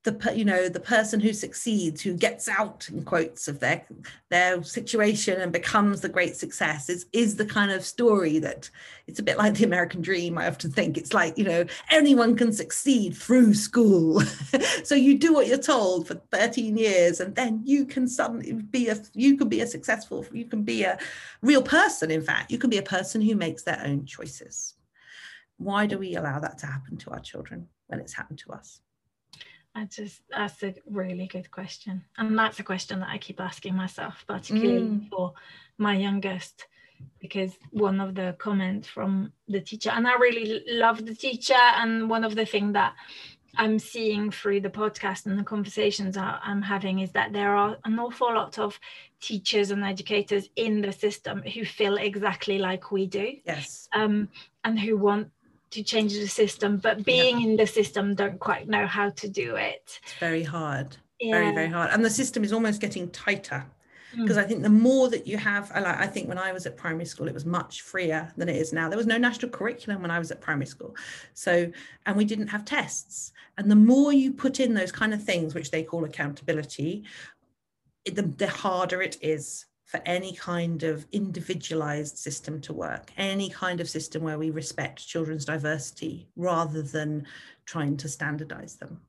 the, you know, the person who succeeds, who gets out in quotes of their their situation and becomes the great success is is the kind of story that, it's a bit like the American dream, I often think. It's like, you know, anyone can succeed through school. So you do what you're told for thirteen years, and then you can suddenly be a you can be a successful, you can be a real person. In fact, you can be a person who makes their own choices. Why do we allow that to happen to our children when it's happened to us? I just, that's a really good question. And that's a question that I keep asking myself, particularly mm. for my youngest, because one of the comments from the teacher, and I really love the teacher, and one of the things that I'm seeing through the podcast and the conversations I'm having is that there are an awful lot of teachers and educators in the system who feel exactly like we do. Yes. Um, and who want to change the system, but being yeah. in the system don't quite know how to do it. It's very hard, yeah. very, very hard. And the system is almost getting tighter, because mm. I think the more that you have, I, like, I think when I was at primary school, it was much freer than it is now. There was no national curriculum when I was at primary school. So, and we didn't have tests. And the more you put in those kind of things, which they call accountability, it, the, the harder it is for any kind of individualized system to work, any kind of system where we respect children's diversity rather than trying to standardize them.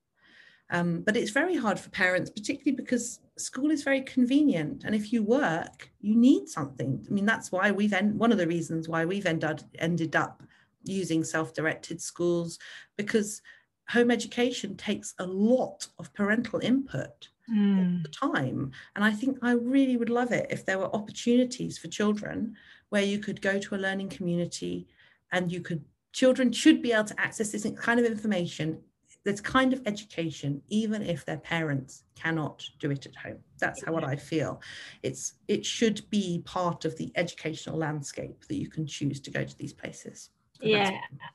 Um, but it's very hard for parents, particularly because school is very convenient. And if you work, you need something. I mean, that's why we've end, one of the reasons why we've ended, ended up using self-directed schools, because home education takes a lot of parental input. Mm. All the time. And I think I really would love it if there were opportunities for children where you could go to a learning community, and you could, children should be able to access this kind of information, this kind of education, even if their parents cannot do it at home. That's how what I feel. It's, it should be part of the educational landscape that you can choose to go to these places. And yeah.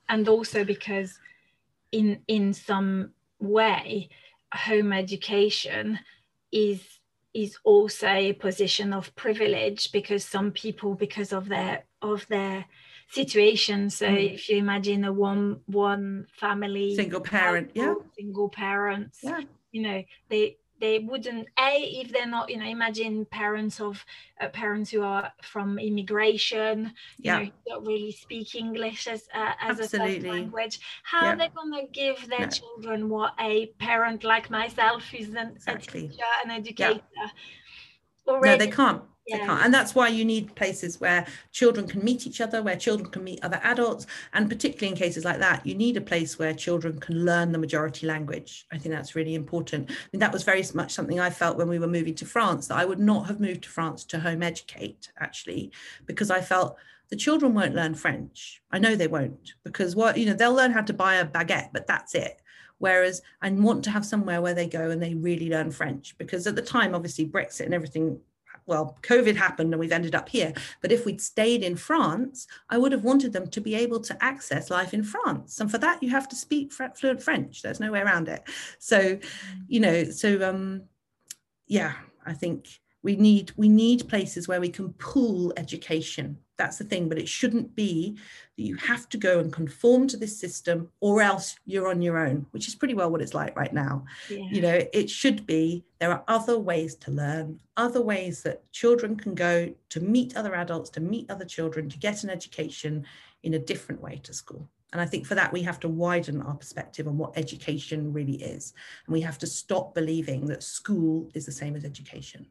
And also because in, in some way, home education is is also a position of privilege, because some people, because of their of their situation, so mm. if you imagine a one one family single parent yeah single parents yeah. you know, they they wouldn't a if they're not, you know, imagine parents of uh, parents who are from immigration, yeah. you know, who don't really speak English as uh, as Absolutely. a first language. How yeah. are they going to give their no. children what a parent like myself, who's an exactly. a teacher, an educator, yeah. already? No, they can't. Yeah. They can't. And that's why you need places where children can meet each other, where children can meet other adults, and particularly in cases like that, you need a place where children can learn the majority language. I think that's really important. I mean, that was very much something I felt when we were moving to France, that I would not have moved to France to home educate, actually, because I felt the children won't learn French. I know they won't, because what, you know, they'll learn how to buy a baguette, but that's it. Whereas I want to have somewhere where they go and they really learn French, because at the time, obviously, Brexit and everything, well, COVID happened and we've ended up here. But if we'd stayed in France, I would have wanted them to be able to access life in France. And for that, you have to speak fluent French. There's no way around it. So, you know, so, um, yeah, I think we need we need places where we can pool education. That's the thing. But it shouldn't be that you have to go and conform to this system or else you're on your own, which is pretty well what it's like right now. Yeah. You know, it should be there are other ways to learn, other ways that children can go to meet other adults, to meet other children, to get an education in a different way to school. And I think for that, we have to widen our perspective on what education really is. And we have to stop believing that school is the same as education.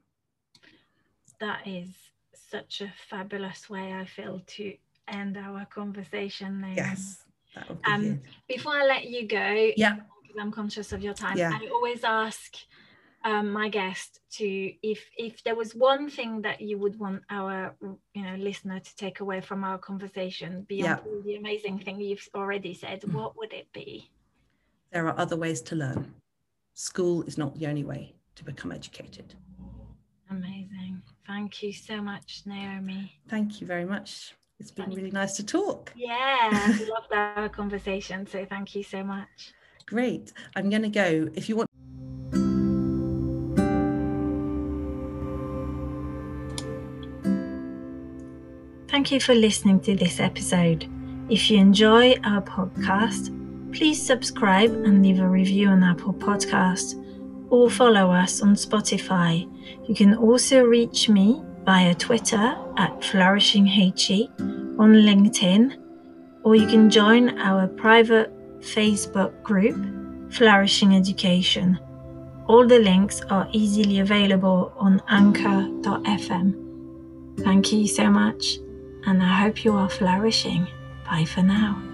That is such a fabulous way, I feel, to end our conversation now. Yes, that would be um, good. Before I let you go, yeah, because I'm conscious of your time, yeah. I always ask um, my guest to, if if there was one thing that you would want our, you know, listener to take away from our conversation beyond yeah. all the amazing thing you've already said, mm. what would it be? There are other ways to learn. School is not the only way to become educated. Amazing. Thank you so much, Naomi. Thank you very much. It's been really nice to talk. Yeah, I loved our conversation. So thank you so much. Great. I'm going to go. If you want. Thank you for listening to this episode. If you enjoy our podcast, please subscribe and leave a review on Apple Podcasts or follow us on Spotify. You can also reach me via Twitter at flourishinghe, on LinkedIn, or you can join our private Facebook group, Flourishing Education. All the links are easily available on anchor dot f m. Thank you so much, and I hope you are flourishing. Bye for now.